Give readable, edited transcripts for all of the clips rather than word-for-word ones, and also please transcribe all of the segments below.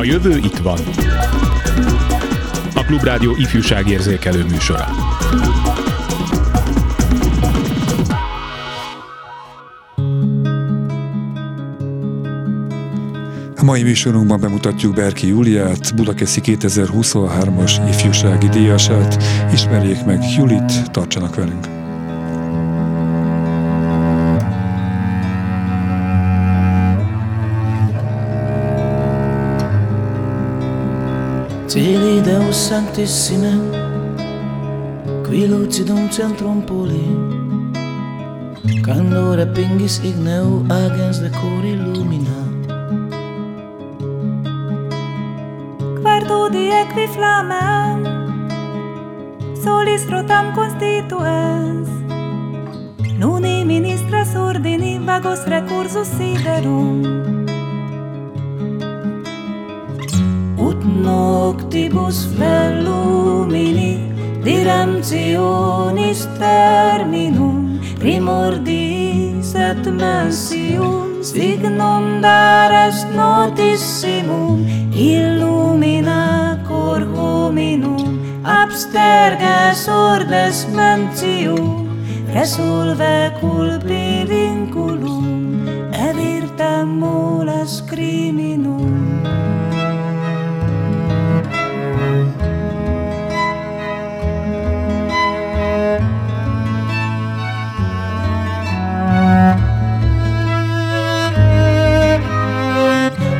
A jövő itt van. A Klubrádió ifjúságérzékelő műsora. A mai műsorunkban bemutatjuk Berki Júliát, Budakeszi 2023-as ifjúsági díjasát. Ismerjék meg Julit, tartsanak velünk! Cieli Deus Sanctissime, qui lucidum centrum poli, cando repingis igneu agens decor illumina. Quartudi equi flammem, solis rotam constituens, nuni ministras ordini vagos recursus siderum. Noctibus velumini, diramtionis terminum, primordis et mensium, signum dares notissimum, illumina cor hominum, absterges ordes mentium, resolve culpi vinculum, et virta mules criminum.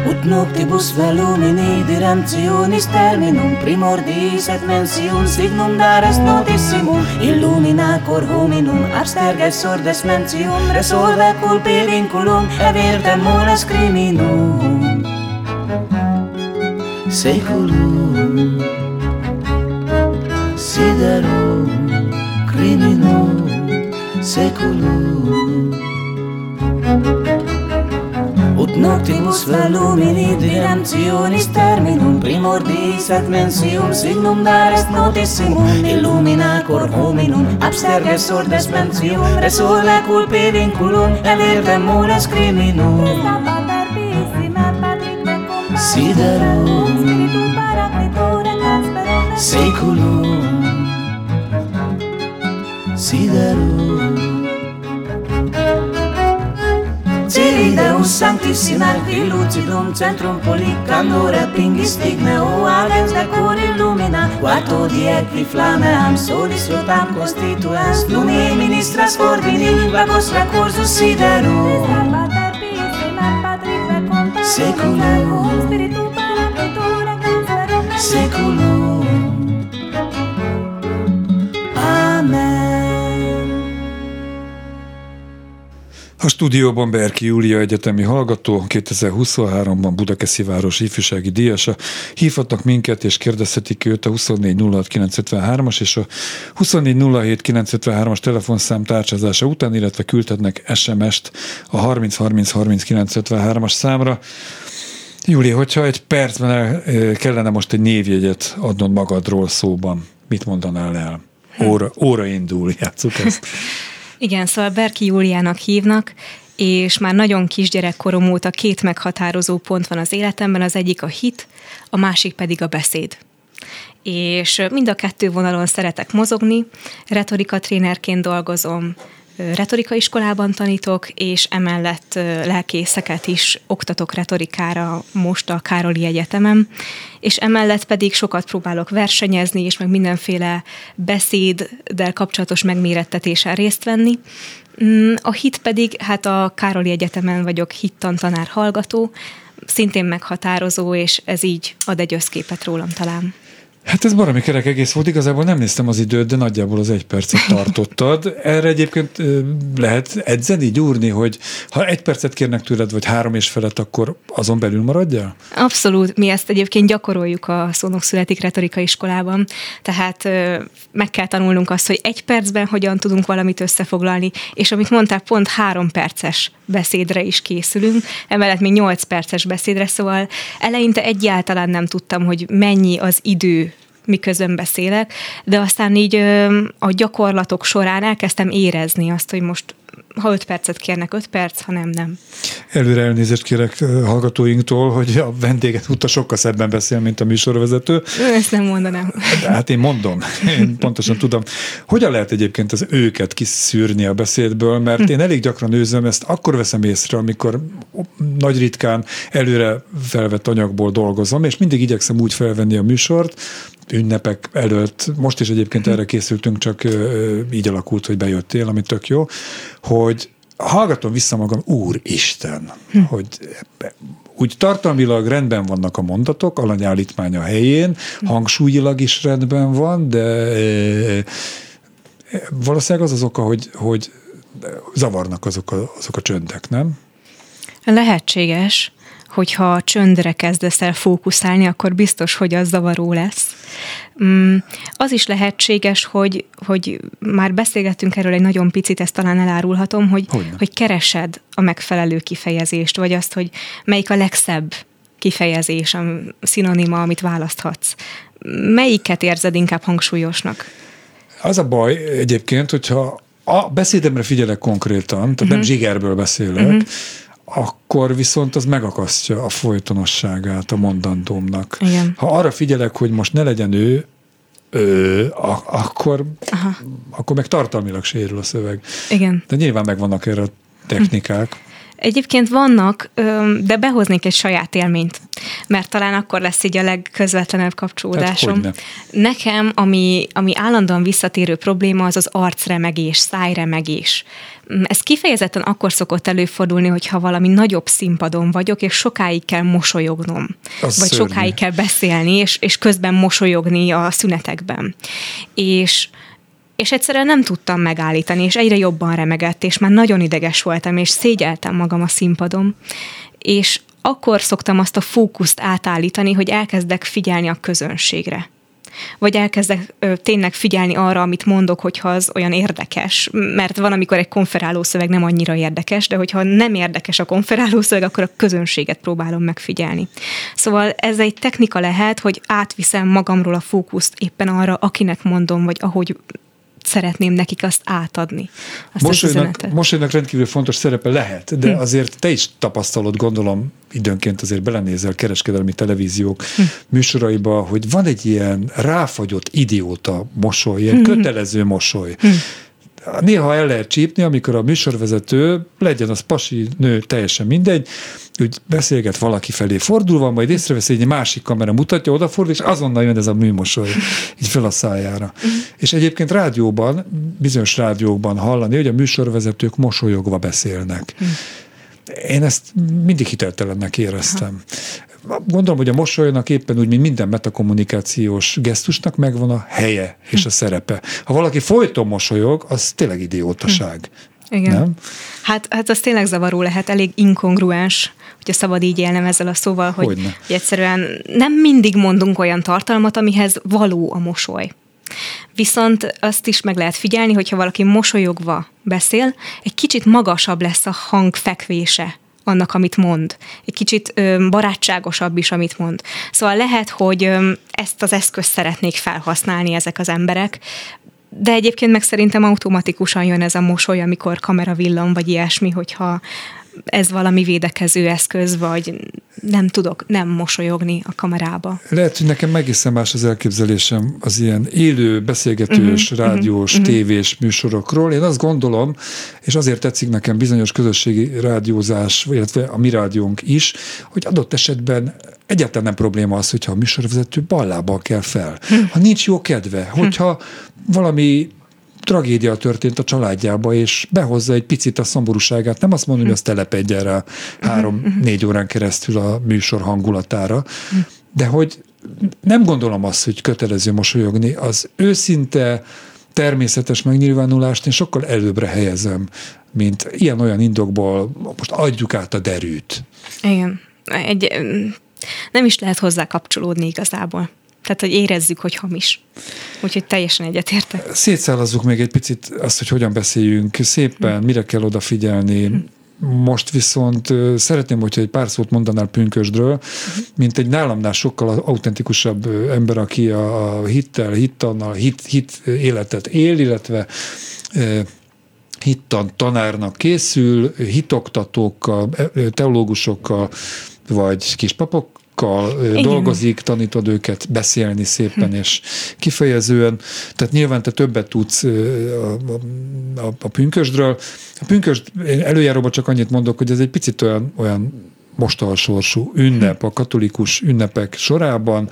Ut noctibus velumini diramtionis terminum, primordis et mensium, signum dares notissimum, illumina cor hominum, absterges ordes mentium, resolve culpi vinculum, et virtem mules criminum seculum siderum criminum seculum. Ut noctibus velumini diramtionis terminum, primordis et mensium, signum dares notissimum, illumina cor hominum, absterges ordes mentium, resolve culpi vinculum, et virtem mules criminum siderum seculum siderum. Ciri Deus Sanctissima, qui lucidum centrum poli, cando repingis igneo agens decor illumina, quarto die qui flammeam solis rotam constituens, numi ministras ordini vagos recursus siderum seculum seculum. A stúdióban Berki Júlia egyetemi hallgató, 2023-ban Budakeszi város ifjúsági díjasa. Hívhatnak minket és kérdezhetik őt a 2406953-as és a 2407953-as telefonszám tárcsázása után, illetve küldhetnek SMS-t a 303030953-as számra. Júlia, hogyha egy percben kellene most egy névjegyet adnod magadról szóban, mit mondanál el? Óra indul, játsszuk ezt. Igen, szóval Berki Júliának hívnak, és már nagyon kisgyerekkorom óta 2 meghatározó pont van az életemben, az egyik a hit, a másik pedig a beszéd. És mind a 2 vonalon szeretek mozogni, retorika trénerként dolgozom, retorikaiskolában tanítok, és emellett lelkészeket is oktatok retorikára most a Károli Egyetemen, és emellett pedig sokat próbálok versenyezni, és meg mindenféle beszéddel kapcsolatos megmérettetéssel részt venni. A hit pedig, hát a Károli Egyetemen vagyok hittantanár hallgató, szintén meghatározó, és ez így ad egy összképet rólam talán. Hát ez baromi kerek egész volt, igazából nem néztem az időt, de nagyjából az 1 percet tartottad. Erre egyébként lehet edzeni, gyúrni, hogy ha 1 percet kérnek tőled, vagy 3,5, akkor azon belül maradjál? Abszolút. Mi ezt egyébként gyakoroljuk a Szónok születik retorikaiskolában. Tehát meg kell tanulnunk azt, hogy 1 percben hogyan tudunk valamit összefoglalni, és amit mondtál, pont 3 perces beszédre is készülünk, emellett még 8 perces beszédre, szóval eleinte egyáltalán nem tudtam, hogy mennyi az idő, miközben beszélek, de aztán így a gyakorlatok során elkezdtem érezni azt, hogy most ha 5 percet kérnek, 5 perc, ha nem. Előre elnézést kérek hallgatóinktól, hogy a vendéget uta sokkal szebben beszél, mint a műsorvezető. Ezt nem mondanám. Hát én mondom. Én pontosan tudom. Hogyan lehet egyébként az őket kiszűrni a beszédből, mert én elég gyakran őzöm, ezt akkor veszem észre, amikor nagy ritkán előre felvett anyagból dolgozom, és mindig igyekszem úgy felvenni a műsort, ünnepek előtt, most is egyébként erre készültünk, csak így alakult, hogy bejöttél, ami tök jó, hogy hallgatom vissza magam, úristen, hogy úgy tartalmilag rendben vannak a mondatok, alanyállítmány a helyén, hangsúlyilag is rendben van, de valószínűleg az oka, hogy zavarnak azok a csöndek, nem? Lehetséges, hogyha csöndre kezdesz el fókuszálni, akkor biztos, hogy az zavaró lesz. Az is lehetséges, hogy már beszélgettünk erről egy nagyon picit, ezt talán elárulhatom, hogy keresed a megfelelő kifejezést, vagy azt, hogy melyik a legszebb kifejezés, a szinonima, amit választhatsz. Melyiket érzed inkább hangsúlyosnak? Az a baj egyébként, hogyha a beszédemre figyelek konkrétan, tehát nem zsigerből beszélek, akkor viszont az megakasztja a folytonosságát a mondandómnak. Igen. Ha arra figyelek, hogy most ne legyen akkor meg tartalmilag sérül a szöveg. Igen. De nyilván megvannak erre a technikák. Egyébként vannak, de behoznék egy saját élményt, mert talán akkor lesz így a legközvetlenebb kapcsolódásom. Hát, nekem, ami állandóan visszatérő probléma, az arcremegés, szájremegés. Ez kifejezetten akkor szokott előfordulni, hogyha valami nagyobb színpadon vagyok, és sokáig kell mosolyognom. Sokáig kell beszélni, és közben mosolyogni a szünetekben. És egyszerűen nem tudtam megállítani, és egyre jobban remegett, és már nagyon ideges voltam, és szégyeltem magam a színpadom. És akkor szoktam azt a fókuszt átállítani, hogy elkezdek figyelni a közönségre. Vagy elkezdek tényleg figyelni arra, amit mondok, hogyha az olyan érdekes. Mert van, amikor egy konferáló szöveg nem annyira érdekes, de hogyha nem érdekes a konferáló szöveg, akkor a közönséget próbálom megfigyelni. Szóval ez egy technika lehet, hogy átviszem magamról a fókuszt éppen arra, akinek mondom, vagy ahogy szeretném nekik azt átadni. Mosolynak rendkívül fontos szerepe lehet, de azért te is tapasztalod, gondolom, időnként azért belenézel kereskedelmi televíziók műsoraiba, hogy van egy ilyen ráfagyott idióta mosoly, ilyen kötelező mosoly. Néha el lehet csípni, amikor a műsorvezető, legyen az pasi, nő, teljesen mindegy, úgy beszélget valaki felé fordulva, majd észrevesz, hogy egy másik kamera mutatja, odafordul, és azonnal jön ez a műmosoly, így fel a szájára. És egyébként rádióban, bizonyos rádiókban hallani, hogy a műsorvezetők mosolyogva beszélnek. Én ezt mindig hiteltelennek éreztem. Gondolom, hogy a mosolynak éppen úgy, mint minden metakommunikációs gesztusnak megvan a helye és a szerepe. Ha valaki folyton mosolyog, az tényleg idiótaság. Igen. Nem? Hát az tényleg zavaró lehet, elég inkongruens, hogyha szabad így élnem ezzel a szóval, hogy egyszerűen nem mindig mondunk olyan tartalmat, amihez való a mosoly. Viszont azt is meg lehet figyelni, hogyha valaki mosolyogva beszél, egy kicsit magasabb lesz a hangfekvése annak, amit mond. Egy kicsit barátságosabb is, amit mond. Szóval lehet, hogy ezt az eszközt szeretnék felhasználni ezek az emberek, de egyébként meg szerintem automatikusan jön ez a mosoly, amikor kamera villan, vagy ilyesmi, hogyha ez valami védekező eszköz, vagy nem tudok nem mosolyogni a kamerába. Lehet, hogy nekem egészen más az elképzelésem az ilyen élő, beszélgetős, rádiós, tévés műsorokról. Én azt gondolom, és azért tetszik nekem bizonyos közösségi rádiózás, illetve a mi rádiónk is, hogy adott esetben egyáltalán nem probléma az, hogyha a műsorvezető ballábbal kell fel. Ha nincs jó kedve, hogyha valami tragédia történt a családjába, és behozza egy picit a szomorúságát. Nem azt mondom, hogy azt telepedjen rá 3-4 órán keresztül a műsor hangulatára, de hogy nem gondolom azt, hogy kötelező mosolyogni. Az őszinte, természetes megnyilvánulást én sokkal előbbre helyezem, mint ilyen-olyan indokból most adjuk át a derűt. Igen. Nem is lehet hozzá kapcsolódni igazából. Tehát, hogy érezzük, hogy hamis. Úgyhogy teljesen egyetértek. Szétszállazzuk még egy picit azt, hogy hogyan beszéljünk szépen, mire kell odafigyelni. Most viszont szeretném, hogyha egy pár szót mondanál Pünkösdről, mint egy nálamnál sokkal autentikusabb ember, aki a hittel, hitannal, hit életet él, illetve hittantanárnak készül, hitoktatókkal, teológusokkal, vagy kispapokkal igen. dolgozik, tanítod őket beszélni szépen és kifejezően. Tehát nyilván te többet tudsz a pünkösdről. A pünkösd, én előjáróban csak annyit mondok, hogy ez egy picit olyan mostalsorsú ünnep a katolikus ünnepek sorában.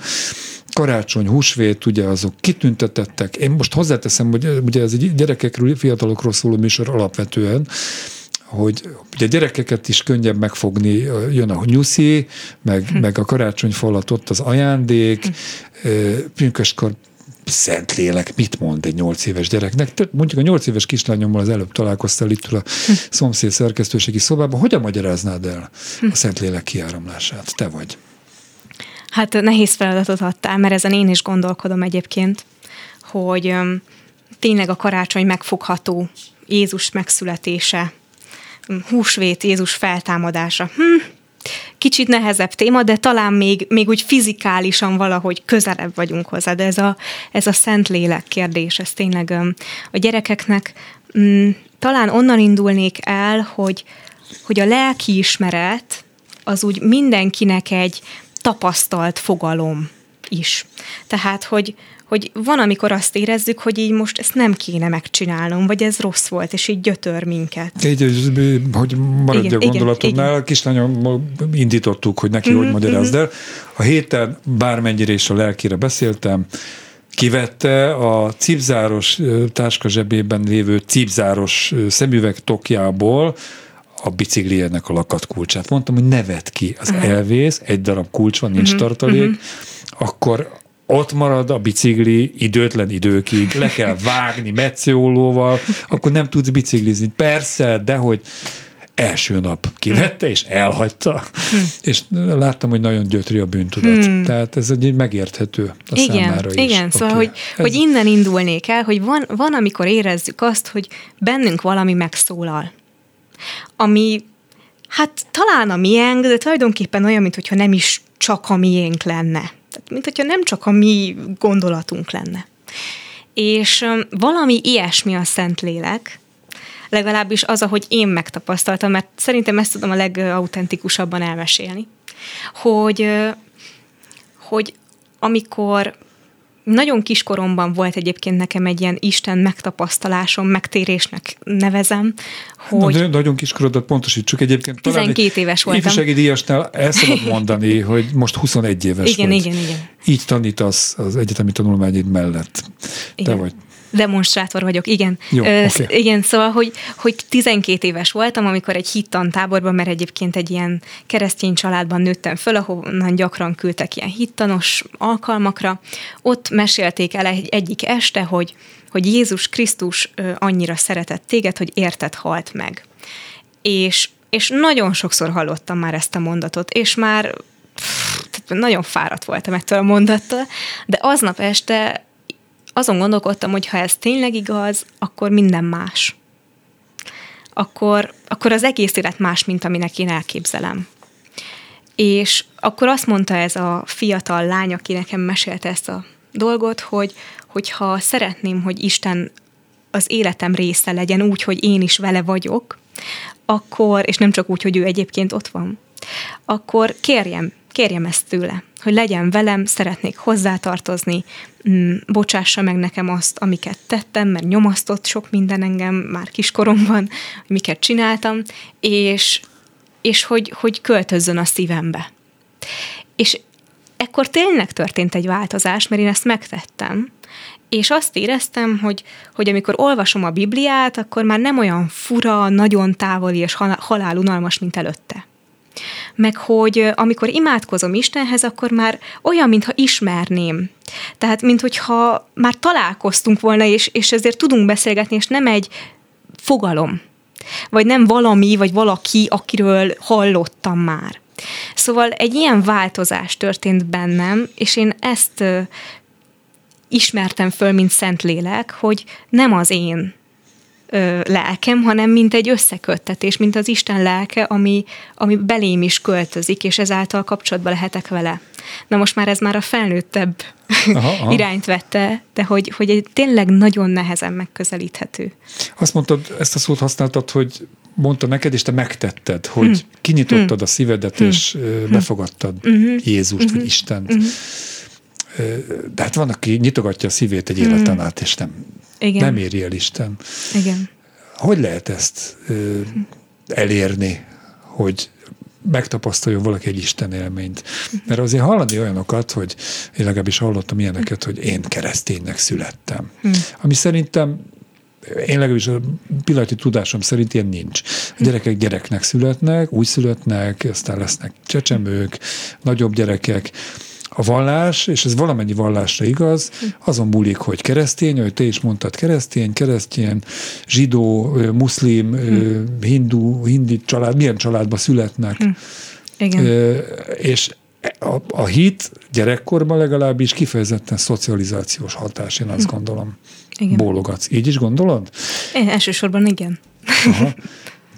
Karácsony, húsvét, ugye azok kitüntetettek. Én most hozzáteszem, hogy ugye ez egy gyerekekről, fiatalokról szóló műsor alapvetően, hogy ugye gyerekeket is könnyebb megfogni, jön a nyuszi, meg a karácsonyfalat, ott az ajándék, pünköskor Szentlélek, mit mond egy 8 éves gyereknek? Te mondjuk a 8 éves kislányommal az előbb találkoztál itt a szomszéd szerkesztőségi szobában. Hogyan magyaráznád el a Szentlélek kiáramlását? Te vagy. Hát nehéz feladatot adtál, mert ezen én is gondolkodom egyébként, hogy tényleg a karácsony megfogható, Jézus megszületése, húsvét, Jézus feltámadása. Kicsit nehezebb téma, de talán még úgy fizikálisan valahogy közelebb vagyunk hozzá, de ez a Szentlélek kérdés, ez tényleg a gyerekeknek talán onnan indulnék el, hogy a lelkiismeret az úgy mindenkinek egy tapasztalt fogalom is. Tehát, hogy van, amikor azt érezzük, hogy így most ezt nem kéne megcsinálnom, vagy ez rossz volt, és így gyötör minket. Így, hogy maradja a gondolatodnál, a kislányommal indítottuk, hogy neki hogy magyarázd el. A héten bármennyire is a lelkire beszéltem, kivette a cipzáros táskazsebében lévő cipzáros szemüveg tokjából a bicikliének a lakatkulcsát. Mondtam, hogy ne vedd ki, az elvész, egy darab kulcs van, nincs tartalék, akkor ott marad a bicikli időtlen időkig, le kell vágni metszőollóval, akkor nem tudsz biciklizni. Persze, de hogy első nap kivette, és elhagyta. És láttam, hogy nagyon gyötri a bűntudat. Tehát ez egy megérthető a számára is. Igen, szóval, hogy innen indulnék el, hogy van, amikor érezzük azt, hogy bennünk valami megszólal. Ami, hát talán a miénk, de tulajdonképpen olyan, mintha nem is csak a miénk lenne. Tehát, mint hogyha nem csak a mi gondolatunk lenne. És valami ilyesmi a Szentlélek, legalábbis az, ahogy én megtapasztaltam, mert szerintem ezt tudom a legautentikusabban elmesélni, hogy amikor nagyon kiskoromban volt egyébként nekem egy ilyen Isten megtapasztalásom, megtérésnek nevezem, hogy... Nagyon kiskorodat pontosítsuk egyébként. 12 éves voltam. Ifjúsági díjasnál el szabad mondani, hogy most 21 éves igen, volt. Igen. Így tanítasz az egyetemi tanulmányid mellett. Igen. Te vagy. Demonstrátor vagyok, igen. Jó, okay. Igen, szóval, hogy 12 éves voltam, amikor egy hittantáborban, mert egyébként egy ilyen keresztény családban nőttem föl, ahonnan gyakran küldtek ilyen hittanos alkalmakra. Ott mesélték el egyik este, hogy Jézus Krisztus annyira szeretett téged, hogy érted halt meg. És nagyon sokszor hallottam már ezt a mondatot, és már nagyon fáradt voltam ettől a mondattal, de aznap este azon gondolkodtam, hogy ha ez tényleg igaz, akkor minden más. Akkor az egész élet más, mint aminek én elképzelem. És akkor azt mondta ez a fiatal lány, aki nekem mesélte ezt a dolgot, hogyha szeretném, hogy Isten az életem része legyen úgy, hogy én is vele vagyok, akkor, és nem csak úgy, hogy ő egyébként ott van, akkor kérjem ezt tőle, hogy legyen velem, szeretnék hozzátartozni, bocsássa meg nekem azt, amiket tettem, mert nyomasztott sok minden engem már kiskoromban, amiket csináltam, és hogy költözzön a szívembe. És ekkor tényleg történt egy változás, mert én ezt megtettem, és azt éreztem, hogy amikor olvasom a Bibliát, akkor már nem olyan fura, nagyon távoli és halálunalmas, mint előtte. Meg hogy amikor imádkozom Istenhez, akkor már olyan, mintha ismerném. Tehát, minthogyha már találkoztunk volna, és ezért tudunk beszélgetni, és nem egy fogalom. Vagy nem valami, vagy valaki, akiről hallottam már. Szóval egy ilyen változás történt bennem, és én ezt ismertem föl, mint Szentlélek, hogy nem az én lelkem, hanem mint egy összeköttetés, mint az Isten lelke, ami belém is költözik, és ezáltal kapcsolatba lehetek vele. Na most már ez már a felnőttebb irányt vette, de hogy tényleg nagyon nehezen megközelíthető. Azt mondtad, ezt a szót használtad, hogy mondta neked, és te megtetted, hogy kinyitottad a szívedet, és befogadtad Jézust, vagy Istent. De hát van, aki nyitogatja a szívét egy életen át, és nem éri el Isten. Igen. Hogy lehet ezt elérni, hogy megtapasztaljon valaki egy Isten élményt? Mert azért hallani olyanokat, hogy én legalábbis hallottam ilyeneket, hogy én kereszténynek születtem. Ami szerintem, én legalábbis a pillanatnyi tudásom szerint ilyen nincs. A gyerekek gyereknek születnek, úgy születnek, aztán lesznek csecsemők, nagyobb gyerekek. A vallás, és ez valamennyi vallásra igaz, azon múlik, hogy keresztény, ahogy te is mondtad, keresztény, zsidó, muszlim, hindi család, milyen családba születnek. Igen. És a hit gyerekkorban legalábbis kifejezetten szocializációs hatás, én azt gondolom. Igen. Bólogatsz. Így is gondolod? Én elsősorban igen. Aha.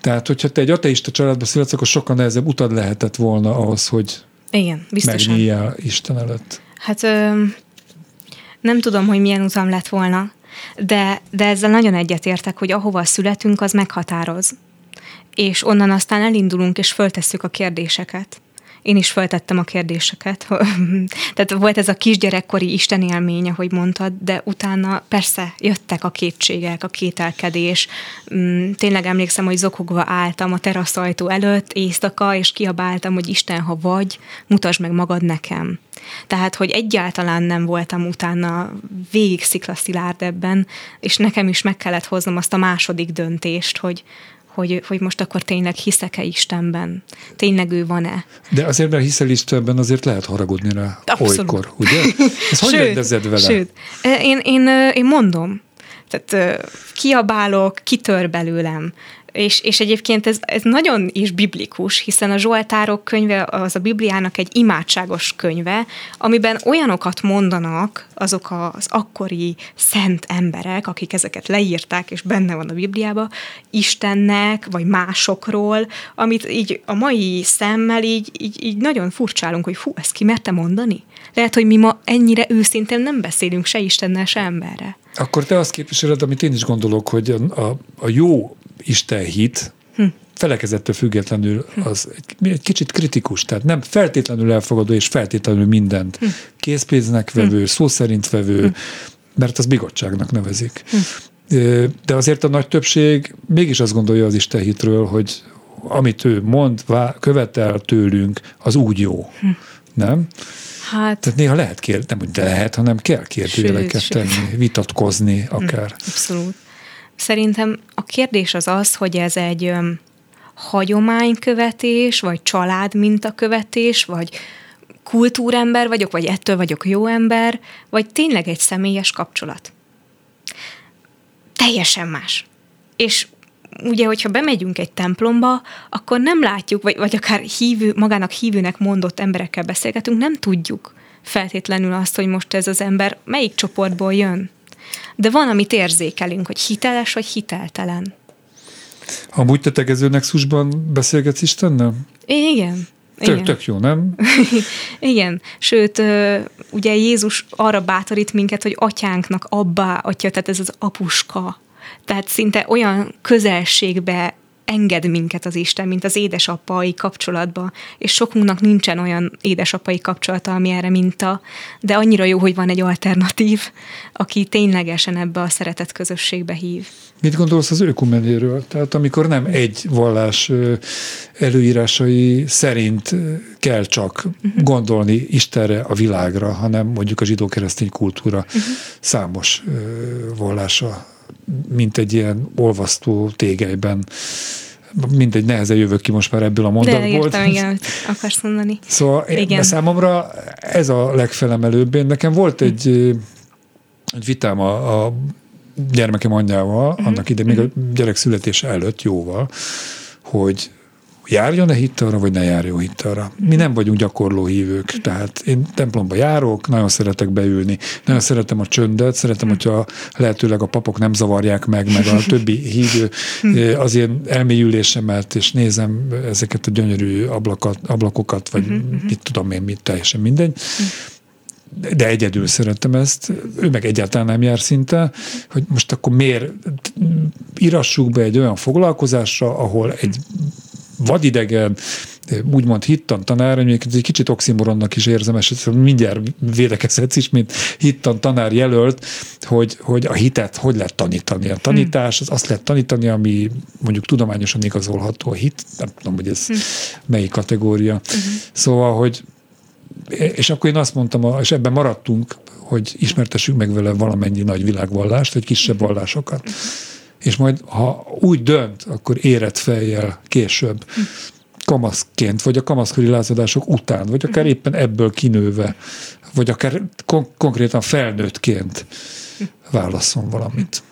Tehát, hogyha te egy ateista családba születsz, akkor sokkal nehezebb utad lehetett volna ahhoz, hogy igen, biztosan. Megnyíljál Isten előtt. Hát nem tudom, hogy milyen utam lett volna, de ezzel nagyon egyetértek, hogy ahova születünk, az meghatároz. És onnan aztán elindulunk, és föltesszük a kérdéseket. Én is föltettem a kérdéseket. Tehát volt ez a kisgyerekkori Isten élménye, ahogy mondtad, de utána persze jöttek a kétségek, a kételkedés. Tényleg emlékszem, hogy zokogva álltam a teraszajtó előtt éjszaka, és kiabáltam, hogy Isten, ha vagy, mutasd meg magad nekem. Tehát, hogy egyáltalán nem voltam utána végig sziklaszilárd ebben, és nekem is meg kellett hoznom azt a második döntést, hogy most akkor tényleg hiszek-e Istenben? Tényleg ő van-e? De azért, mert hiszel Istenben, azért lehet haragudni rá olykor, ugye? Ez hogy rendezed vele? Sőt, én mondom. Tehát kiabálok, kitör belőlem. És egyébként ez nagyon is biblikus, hiszen a Zsoltárok könyve az a Bibliának egy imádságos könyve, amiben olyanokat mondanak azok az akkori szent emberek, akik ezeket leírták, és benne van a Bibliába, Istennek, vagy másokról, amit így a mai szemmel így nagyon furcsálunk, hogy hú, ezt ki merte mondani? Lehet, hogy mi ma ennyire őszintén nem beszélünk se Istennel, se emberre. Akkor te azt képviseled, amit én is gondolok, hogy a jó Isten hit felekezettől függetlenül az egy kicsit kritikus, tehát nem feltétlenül elfogadó és feltétlenül mindent készpénznek vevő, szó szerint vevő, mert az bigottságnak nevezik. De azért a nagy többség mégis azt gondolja az Isten hitről, hogy amit ő mond, követel tőlünk, az úgy jó. Nem? Hát, tehát néha lehet kérdeni, nem úgy lehet, hanem kell kérdőjeleket tenni, vitatkozni akár. Abszolút. Szerintem a kérdés az az, hogy ez egy hagyománykövetés, vagy családmintakövetés, vagy kultúrember vagyok, vagy ettől vagyok jó ember, vagy tényleg egy személyes kapcsolat. Teljesen más. És ugye, hogyha bemegyünk egy templomba, akkor nem látjuk, vagy akár magának hívőnek mondott emberekkel beszélgetünk, nem tudjuk feltétlenül azt, hogy most ez az ember melyik csoportból jön. De van, amit érzékelünk, hogy hiteles vagy hiteltelen. Amúgy te tegezőnek szusban beszélgetsz Istennel? Igen. Tök jó, nem? Igen. Sőt, ugye Jézus arra bátorít minket, hogy atyánknak, abbá, atya, tehát ez az apuska. Tehát szinte olyan közelségbe enged minket az Isten, mint az édesapai kapcsolatba, és sokunknak nincsen olyan édesapai kapcsolata, ami erre minta, de annyira jó, hogy van egy alternatív, aki ténylegesen ebbe a szeretet közösségbe hív. Mit gondolsz az ökumenéről? Tehát amikor nem egy vallás előírásai szerint kell csak gondolni Istenre, a világra, hanem mondjuk a zsidó-keresztény kultúra számos vallása, mint egy ilyen olvasztó tégelyben. Mindegy, nehezen jövök ki most már ebből a mondatból. De értem, igen, akarsz mondani. Szóval igen. Számomra ez a legfelemelőbb. Nekem volt egy vitám a gyermekem anyjával, annak idején, még a gyerek születése előtt, jóval, hogy járjon-e hittalra, vagy ne járjon hittalra. Mi nem vagyunk gyakorló hívők, tehát én templomba járok, nagyon szeretek beülni, nagyon szeretem a csöndet, szeretem, hogyha lehetőleg a papok nem zavarják meg a többi hívő az ilyen elmélyülésemet, és nézem ezeket a gyönyörű ablakokat, vagy mit tudom én, teljesen mindegy. De egyedül szeretem ezt. Ő meg egyáltalán nem jár szinte, hogy most akkor miért írassuk be egy olyan foglalkozásra, ahol egy vadidegen, úgymond hittantanár, egy kicsit oximoronnak is érzem, és mindjárt védekezhetsz is, mint hittantanár jelölt, hogy a hitet hogy lehet tanítani. A tanítás, azt lehet tanítani, ami mondjuk tudományosan igazolható. A hit, nem tudom, hogy ez melyik kategória. Szóval, hogy és akkor én azt mondtam, és ebben maradtunk, hogy ismertessük meg vele valamennyi nagy világvallást, vagy kisebb vallásokat. És majd, ha úgy dönt, akkor érett fejjel később, kamaszként, vagy a kamaszkori lázadások után, vagy akár éppen ebből kinőve, vagy akár konkrétan felnőttként válaszol valamit.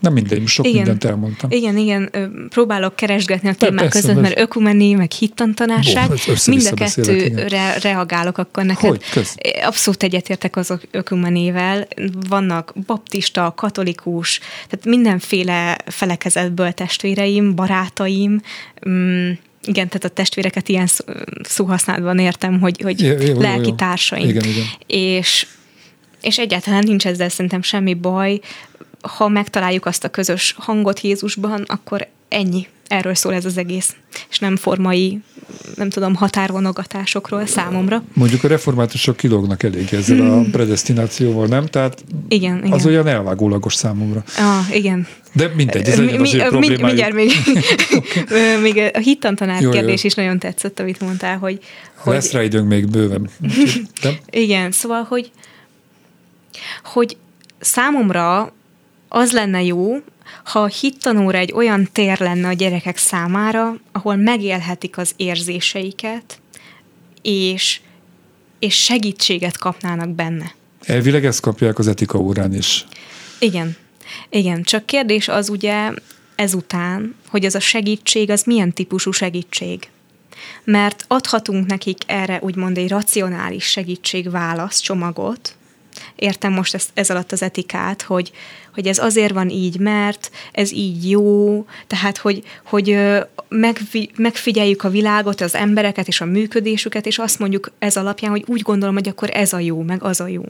Nem mindegy, sok mindent elmondtam. Igen, próbálok keresgetni a témák között, mert ökumeni, meg hittantanásság, mind a kettőre reagálok akkor neked. Abszolút egyetértek az ökumenével. Vannak baptista, katolikus, tehát mindenféle felekezetből testvéreim, barátaim, igen, tehát a testvéreket ilyen szóhasználatban értem, hogy lelki társaim. Igen. És egyáltalán nincs ezzel szerintem semmi baj. Ha megtaláljuk azt a közös hangot Jézusban, akkor ennyi. Erről szól ez az egész. És nem formai, határvonogatásokról számomra. Mondjuk a reformátusok kilógnak elég ezzel a predesztinációval, nem? Tehát igen. Az olyan elvágólagos számomra. Igen. De mindegy, ez legyen az ő problémájuk. Mindjárt még a hittantanár kérdés is nagyon tetszett, amit mondtál, hogy lesz rá időnk még bőven. Igen, szóval, hogy számomra az lenne jó, ha a hittanóra egy olyan tér lenne a gyerekek számára, ahol megélhetik az érzéseiket, és segítséget kapnának benne. Elvileg ezt kapják az etika órán is. Igen. Csak kérdés az ugye ezután, hogy az a segítség, az milyen típusú segítség. Mert adhatunk nekik erre úgymond egy racionális segítségválasz csomagot. Értem most ez alatt az etikát, hogy ez azért van így, mert ez így jó, tehát hogy megfigyeljük a világot, az embereket és a működésüket, és azt mondjuk ez alapján, hogy úgy gondolom, hogy akkor ez a jó, meg az a jó.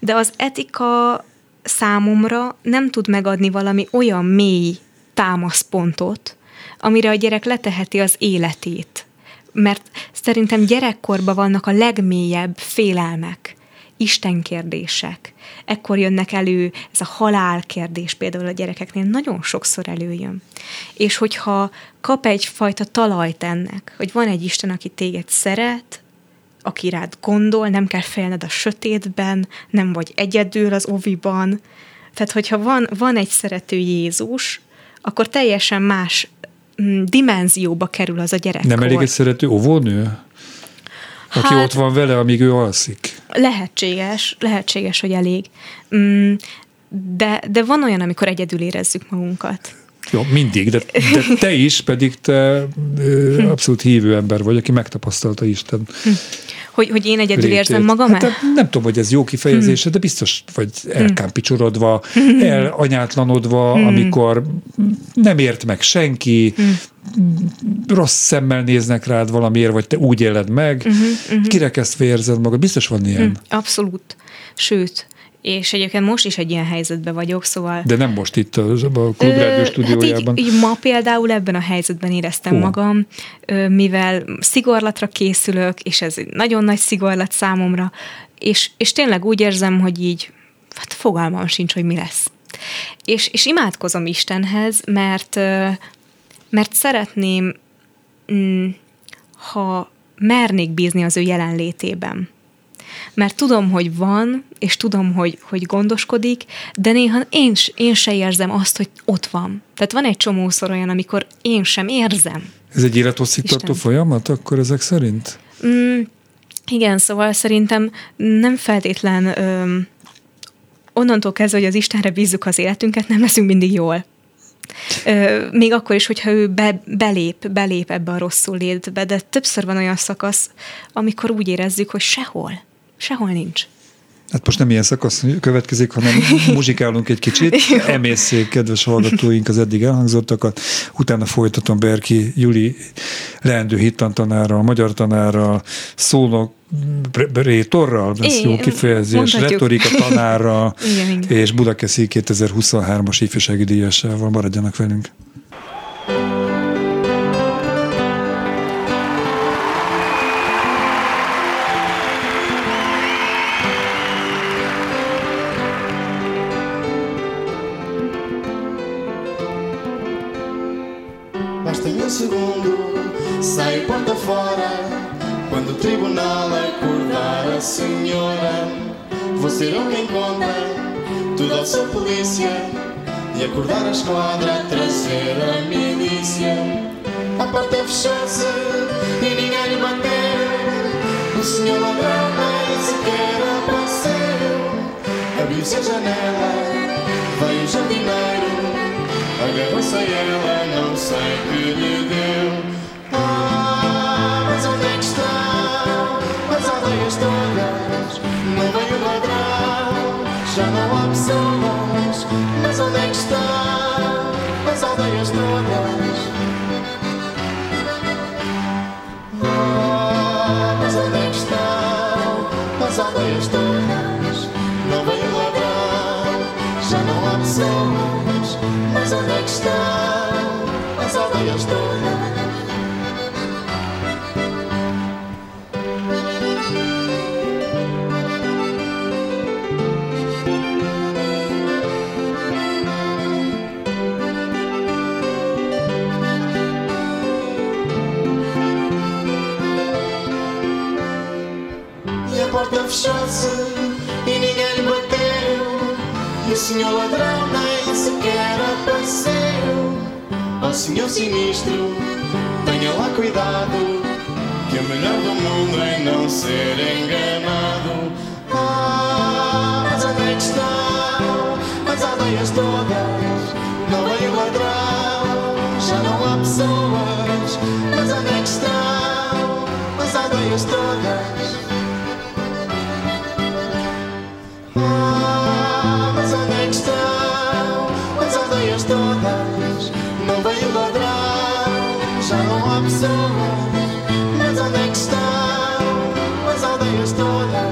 De az etika számomra nem tud megadni valami olyan mély támaszpontot, amire a gyerek leteheti az életét. Mert szerintem gyerekkorban vannak a legmélyebb félelmek, Isten kérdések. Ekkor jönnek elő, ez a halál kérdés például a gyerekeknél nagyon sokszor előjön. És hogyha kap egyfajta talajt ennek, hogy van egy Isten, aki téged szeret, aki rád gondol, nem kell félned a sötétben, nem vagy egyedül az oviban. Tehát, hogyha van egy szerető Jézus, akkor teljesen más dimenzióba kerül az a gyerekkor. Nem elég egy szerető óvónő? Aki ott van vele, amíg ő alszik. Lehetséges, hogy elég. De van olyan, amikor egyedül érezzük magunkat. Jó, mindig, de te is, pedig te abszolút hívő ember vagy, aki megtapasztalta Isten. Hogy én egyedül érzem magam? Hát, nem tudom, hogy ez jó kifejezése, de biztos vagy elkámpicsorodva, elanyátlanodva, amikor nem ért meg senki, rossz szemmel néznek rád valamiért, vagy te úgy éled meg, kirekesztve érzed magad. Biztos van ilyen. Abszolút. Sőt, és egyébként most is egy ilyen helyzetben vagyok, szóval... De nem most itt a Klubrádió stúdiójában. Hát így ma például ebben a helyzetben éreztem magam, mivel szigorlatra készülök, és ez egy nagyon nagy szigorlat számomra, és tényleg úgy érzem, hogy így fogalmam sincs, hogy mi lesz. És imádkozom Istenhez, mert szeretném, ha mernék bízni az ő jelenlétében. Mert tudom, hogy van, és tudom, hogy gondoskodik, de néha én se érzem azt, hogy ott van. Tehát van egy csomószor olyan, amikor én sem érzem. Ez egy élethosszígtartó folyamat akkor ezek szerint? Igen, szóval szerintem nem feltétlen onnantól kezdve, hogy az Istenre bízzuk az életünket, nem leszünk mindig jól. Még akkor is, hogyha ő belép ebbe a rosszul létbe, de többször van olyan szakasz, amikor úgy érezzük, hogy sehol nincs. Hát most nem ilyen szakasz következik, hanem muzsikálunk egy kicsit. Emészszék, kedves hallgatóink, az eddig elhangzottakat. Utána folytatom Berki Júli leendő hittantanárral, magyar tanárral, Szónok rétorral, ez jó kifejezés, retorika tanárral, és Budakeszi 2023-as ifjúsági díjasával. Maradjanak velünk. Senhora, você não me encontra, tudo a sua polícia, e acordar a esquadra, trazer a milícia. A porta fechou-se e ninguém lhe bateu, o senhor ladrão nem sequer apareceu. Abriu-se a janela, veio o jardineiro, agarrou-se a ela, não sei o que lhe deu. Ah, mas onde é que está? As aldeias todas, não vem o ladrão, já não há pessoas, mas onde é que está? As aldeias todas. Ah, mas onde é que estão? As aldeias todas, não vem o ladrão, já não há pessoas, mas onde é que estão? As aldeias todas. A porta fechou-se e ninguém lhe bateu, e o senhor ladrão nem sequer apareceu. Ó senhor sinistro, tenha lá cuidado, que o melhor do mundo é não ser enganado. Ah, mas onde é que estão as aldeias todas? Não veio o ladrão, já não há pessoas, mas onde é que estão as aldeias todas? Mas onde é que estão as aldeias todas? Não veio ladrão, já não há pessoas. Mas onde é que estão as aldeias todas?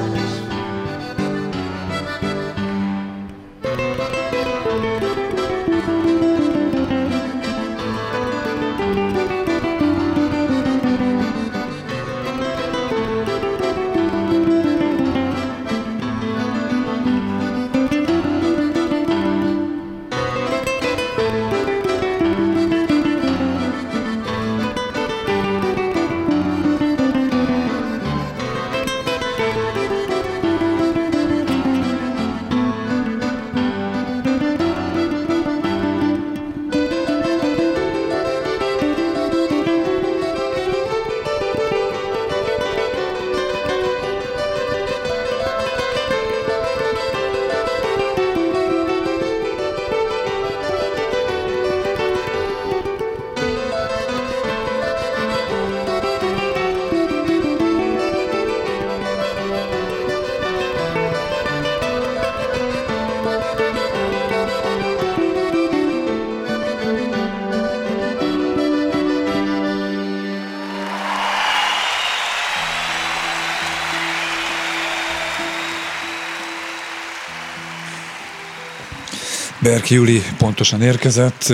Berki Júli pontosan érkezett.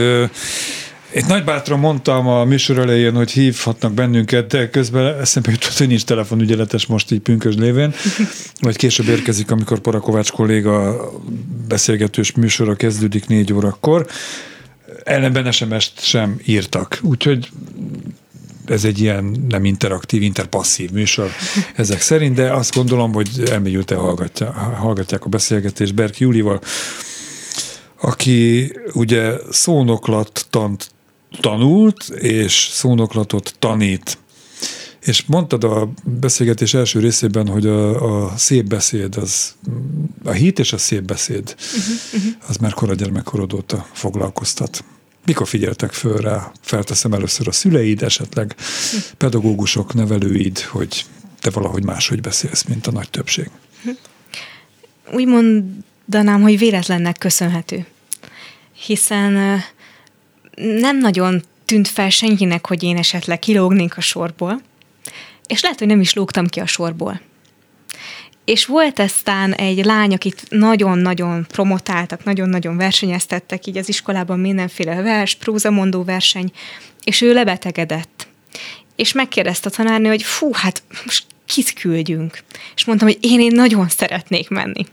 Én nagybátran mondtam a műsor elején, hogy hívhatnak bennünket, de közben eszembe jutott, hogy nincs telefonügyeletes most így pünkösd lévén. Majd később érkezik, amikor Para Kovács kolléga beszélgetős műsora kezdődik 4 órakor. Ellenben SMS-t sem írtak. Úgyhogy ez egy ilyen nem interaktív, interpasszív műsor ezek szerint, de azt gondolom, hogy elmélyülten hallgatják a beszélgetést Berki Júlival, aki ugye szónoklattant tanult, és szónoklatot tanít. És mondtad a beszélgetés első részében, hogy a szép beszéd, az, a hit és a szép beszéd, az már kora gyermekkorod óta foglalkoztat. Mikor figyeltek föl rá? Felteszem először a szüleid, esetleg pedagógusok, nevelőid, hogy te valahogy máshogy beszélsz, mint a nagy többség. Úgy mondanám, hogy véletlennek köszönhető. Hiszen nem nagyon tűnt fel senkinek, hogy én esetleg kilógnék a sorból, és lehet, hogy nem is lógtam ki a sorból. És volt aztán egy lány, akit nagyon-nagyon promotáltak, nagyon-nagyon versenyeztettek így az iskolában mindenféle prózamondó verseny, és ő lebetegedett. És megkérdezte a tanárnő, hogy fú, hát most kit küldjünk? És mondtam, hogy én nagyon szeretnék menni.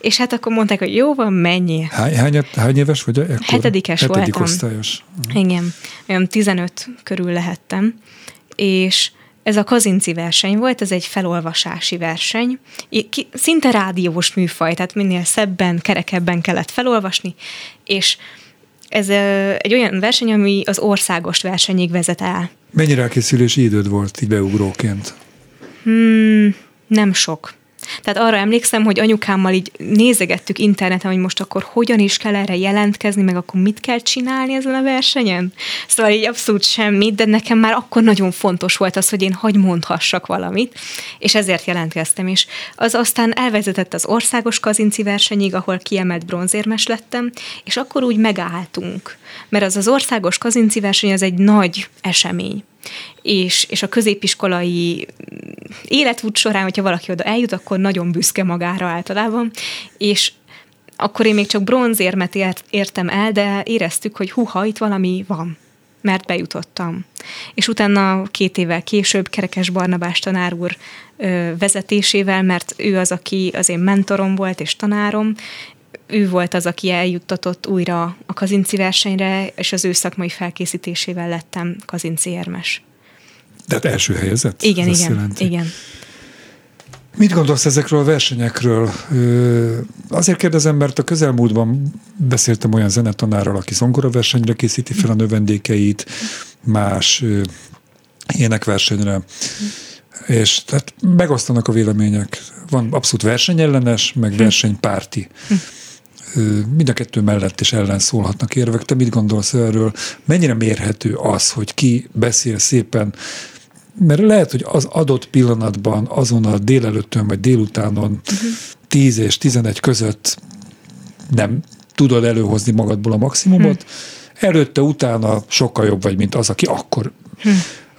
És hát akkor mondták, hogy jó van, menjél. Hány éves vagy ekkor? Hetedikes voltam. Hetedik osztályos. Igen, olyan 15 körül lehettem. És ez a Kazinczy verseny volt, ez egy felolvasási verseny. Szinte rádiós műfaj, tehát minél szebben, kerekebben kellett felolvasni, és ez egy olyan verseny, ami az országos versenyig vezet el. Mennyi rákészülési időd volt így beugróként? Nem sok. Tehát arra emlékszem, hogy anyukámmal így nézegettük interneten, hogy most akkor hogyan is kell erre jelentkezni, meg akkor mit kell csinálni ezen a versenyen. Szóval így abszolút semmit, de nekem már akkor nagyon fontos volt az, hogy én hadd mondhassak valamit, és ezért jelentkeztem is. Az aztán elvezetett az országos Kazinczy versenyig, ahol kiemelt bronzérmes lettem, és akkor úgy megálltunk. Mert az országos Kazinczy verseny az egy nagy esemény. És a középiskolai életút során, hogyha valaki oda eljut, akkor nagyon büszke magára általában, és akkor én még csak bronzérmet értem el, de éreztük, hogy húha, itt valami van, mert bejutottam. És utána 2 évvel később Kerekes Barnabás tanár úr vezetésével, mert ő az, aki az én mentorom volt és tanárom, ő volt az, aki eljuttatott újra a Kazinczy versenyre, és az ő szakmai felkészítésével lettem Kazinczy érmes. De hát első helyezett? Igen. Mit gondolsz ezekről a versenyekről? Azért kérdezem, mert a közelmúltban beszéltem olyan zenetanárral, aki zongoraversenyre készíti fel a növendékeit, más énekversenyre, és tehát megosztanak a vélemények. Van abszolút versenyellenes, meg versenypárti. Mind a kettő mellett is ellen szólhatnak érvek. Te mit gondolsz erről? Mennyire mérhető az, hogy ki beszél szépen? Mert lehet, hogy az adott pillanatban, azon a délelőttön vagy délutánon 10 és 11 között nem tudod előhozni magadból a maximumot. Előtte, utána sokkal jobb vagy, mint az, aki akkor.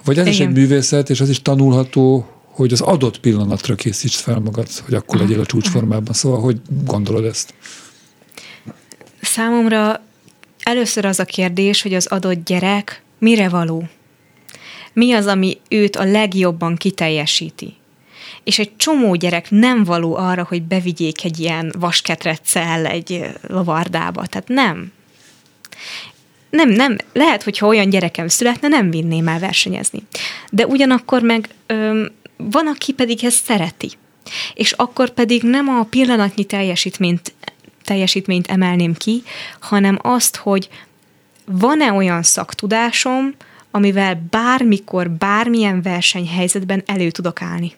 Vagy ez is egy művészet, és az is tanulható, hogy az adott pillanatra készítsd fel magad, hogy akkor legyél a csúcsformában. Szóval, hogy gondolod ezt? Számomra először az a kérdés, hogy az adott gyerek mire való? Mi az, ami őt a legjobban kiteljesíti? És egy csomó gyerek nem való arra, hogy bevigyék egy ilyen vasketreccel egy lavardába. Tehát nem. Nem. Lehet, hogyha olyan gyerekem születne, nem vinném el versenyezni. De ugyanakkor meg van, aki pedig ezt szereti. És akkor pedig nem a pillanatnyi teljesítményt emelném ki, hanem azt, hogy van-e olyan szaktudásom, amivel bármikor, bármilyen versenyhelyzetben elő tudok állni.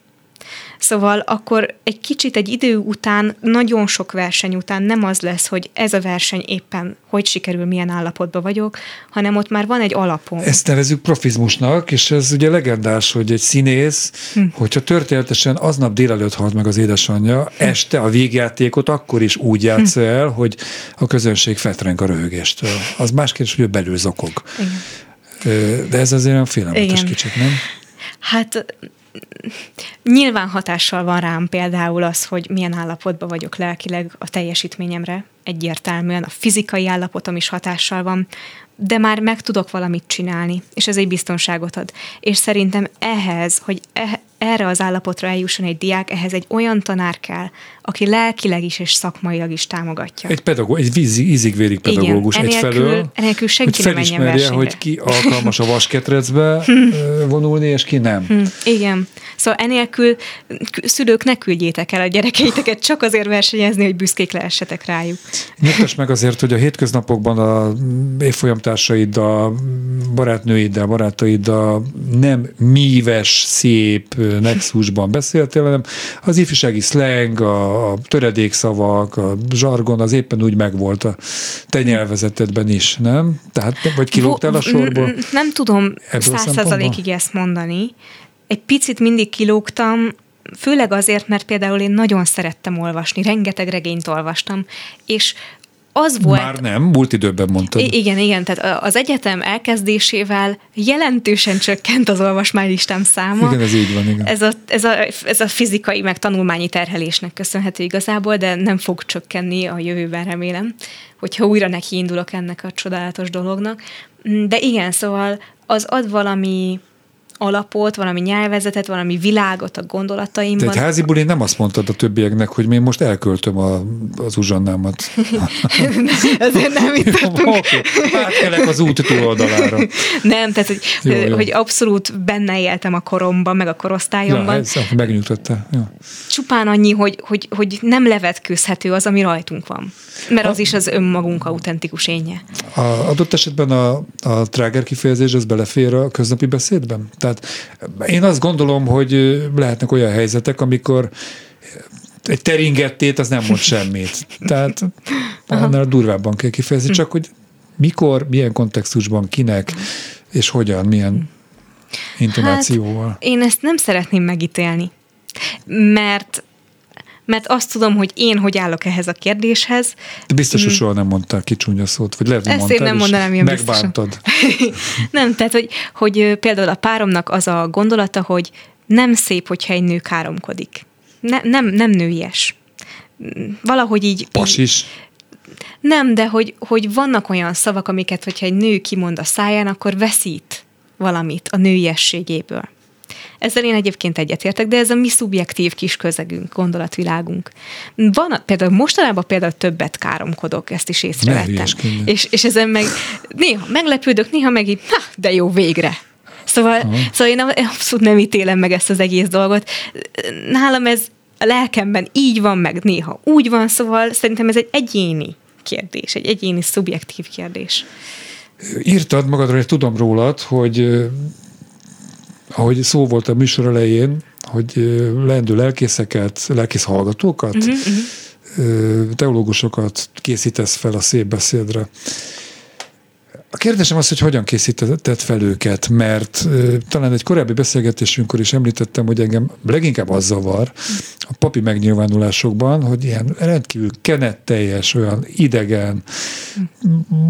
Szóval akkor egy kicsit egy idő után, nagyon sok verseny után nem az lesz, hogy ez a verseny éppen hogy sikerül, milyen állapotban vagyok, hanem ott már van egy alapom. Ezt nevezzük profizmusnak, és ez ugye legendás, hogy egy színész, hogyha történetesen aznap délelőtt halt meg az édesanyja, este a végjátékot akkor is úgy játssza el, hogy a közönség fetreng a röhögéstől. Az más kérdés, hogy ő belül zokog. Igen. De ez azért olyan félelmetes kicsit, nem? Hát... Nyilván hatással van rám például az, hogy milyen állapotban vagyok lelkileg a teljesítményemre, egyértelműen a fizikai állapotom is hatással van, de már meg tudok valamit csinálni, és ez egy biztonságot ad. És szerintem ehhez, hogy erre az állapotra eljusson egy diák, ehhez egy olyan tanár kell, aki lelkileg is és szakmailag is támogatja. Egy ízig-vérig pedagógus egyfelől, hogy felismerje, hogy ki alkalmas a vasketrecbe vonulni, és ki nem. Igen. Szóval enélkül szülők ne küldjétek el a gyerekeiteket csak azért versenyezni, hogy büszkék lehessetek rájuk. Nyugtass meg azért, hogy a hétköznapokban a évfolyamtársaiddal, barátnőiddel, barátaiddal nem míves, szép, nexusban beszéltél, hanem az ifjúsági szleng, a töredékszavak, a zsargon, az éppen úgy megvolt a te nyelvezetedben is, nem? Tehát, vagy kilógtál a sorból? Nem tudom 100%-ig ezt mondani. Egy picit mindig kilógtam, főleg azért, mert például én nagyon szerettem olvasni, rengeteg regényt olvastam, és az volt... Már nem, múlt időben mondtad. Igen, tehát az egyetem elkezdésével jelentősen csökkent az olvasmánylistám száma. Igen, ez így van, igen. Ez a fizikai, meg tanulmányi terhelésnek köszönhető igazából, de nem fog csökkenni a jövőben, remélem, hogyha újra nekiindulok ennek a csodálatos dolognak. De igen, szóval az ad valami alapot, valami nyelvezetet, valami világot a gondolataimban. Tehát házi bulin nem azt mondtad a többieknek, hogy én most elköltöm az uzsannámat. Ezért nem itt tartunk. Átkelek az út túloldalára. Nem, tehát hogy abszolút benne éltem a koromban, meg a korosztályomban. Ja, megnyugtatta. Ja. Csupán annyi, hogy nem levetkőzhető az, ami rajtunk van. Mert az is az önmagunk autentikus énje. Adott esetben a tráger kifejezés, az belefér a köznapi beszédben? Tehát én azt gondolom, hogy lehetnek olyan helyzetek, amikor egy teringettét az nem mond semmit. Tehát annál durvábban kell kifejezni, csak hogy mikor, milyen kontextusban, kinek, és hogyan, milyen intonációval. Hát, én ezt nem szeretném megítélni, mert azt tudom, hogy én hogy állok ehhez a kérdéshez. De biztos, hogy soha nem mondtál kicsúnya szót, vagy lehet, hogy mondtál, én nem mondanám, és megbántad. Nem, tehát, hogy például a páromnak az a gondolata, hogy nem szép, hogyha egy nő káromkodik. Nem nőies. Valahogy így... Pasis. Nem, de hogy vannak olyan szavak, amiket, hogyha egy nő kimond a száján, akkor veszít valamit a nőiességéből. Ezzel én egyébként egyetértek, de ez a mi szubjektív kis közegünk, gondolatvilágunk. Van például mostanában többet káromkodok, ezt is észrevettem. És ezen meg néha meglepődök, néha meg így, de jó, végre. Szóval én abszolút nem ítélem meg ezt az egész dolgot. Nálam ez a lelkemben így van, meg néha úgy van, szóval szerintem ez egy egyéni kérdés, egy egyéni szubjektív kérdés. Írtad magadról, hogy tudom rólad, hogy... ahogy szó volt a műsor elején, hogy leendő lelkészeket, lelkész hallgatókat, teológusokat készítesz fel a szép beszédre. A kérdésem az, hogy hogyan készítetted fel őket, mert talán egy korábbi beszélgetésünkkor is említettem, hogy engem leginkább az zavar a papi megnyilvánulásokban, hogy ilyen rendkívül kenetteljes, olyan idegen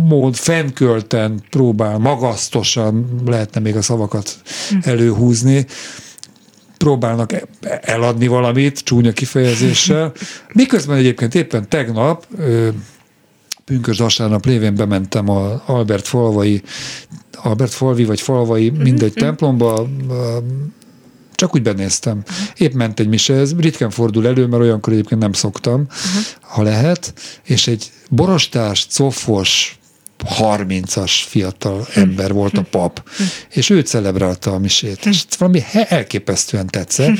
mód, fennkölten próbál, magasztosan, lehetne még a szavakat előhúzni, próbálnak eladni valamit csúnya kifejezéssel, miközben egyébként éppen tegnap pünkösd vasárnap lévén bementem az Albertfalvi vagy falvai, mindegy templomba, csak úgy benéztem. Épp ment egy mise, ez ritkán fordul elő, mert olyankor egyébként nem szoktam, ha lehet, és egy borostás, cofos, 30-as fiatal ember volt a pap, és ő celebrálta a misét, és valami elképesztően tetszett.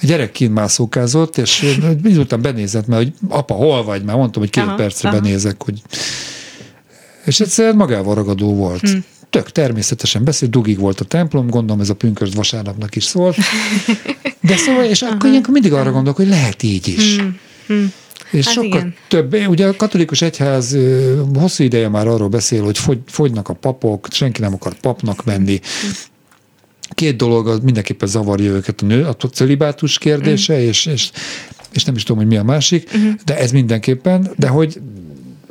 A gyerek kint mászókázott, és miután benézett, mert hogy apa, hol vagy? Már mondtam, hogy két percre benézek, hogy... és egyszerűen magával ragadó volt. Tök természetesen beszélt, dugig volt a templom, gondolom ez a pünkösd vasárnapnak is szólt, de szóval, és akkor ilyenkor mindig arra gondolok, hogy lehet így is. És hát sokkal igen. Több, ugye a katolikus egyház hosszú ideje már arról beszél, hogy fogynak a papok, senki nem akar papnak menni. Két dolog, az mindenképpen zavarja őket a cölibátus kérdése, és nem is tudom, hogy mi a másik, de ez mindenképpen, de hogy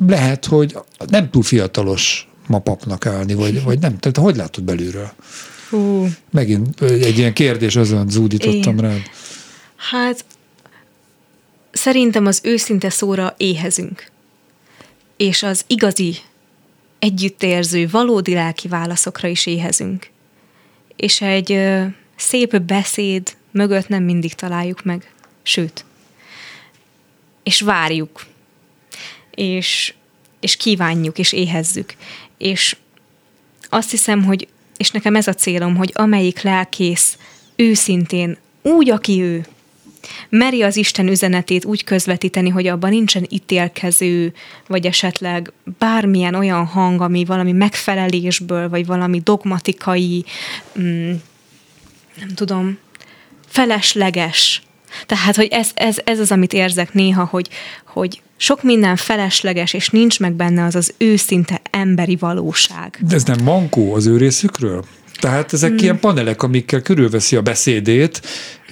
lehet, hogy nem túl fiatalos ma papnak állni, vagy nem, tehát hogy látod belülről? Megint egy ilyen kérdés, azon zúdítottam rád. Hát szerintem az őszinte szóra éhezünk. És az igazi, együttérző, valódi lelki válaszokra is éhezünk. És egy szép beszéd mögött nem mindig találjuk meg. Sőt. És várjuk. És kívánjuk, és éhezzük. És azt hiszem, hogy, és nekem ez a célom, hogy amelyik lelkész őszintén úgy, aki ő, meri az Isten üzenetét úgy közvetíteni, hogy abban nincsen ítélkező, vagy esetleg bármilyen olyan hang, ami valami megfelelésből, vagy valami dogmatikai, nem tudom, felesleges. Tehát, hogy ez az, amit érzek néha, hogy sok minden felesleges, és nincs meg benne az őszinte emberi valóság. De ez nem mankó az ő részükről? Tehát ezek ilyen panelek, amikkel körülveszi a beszédét,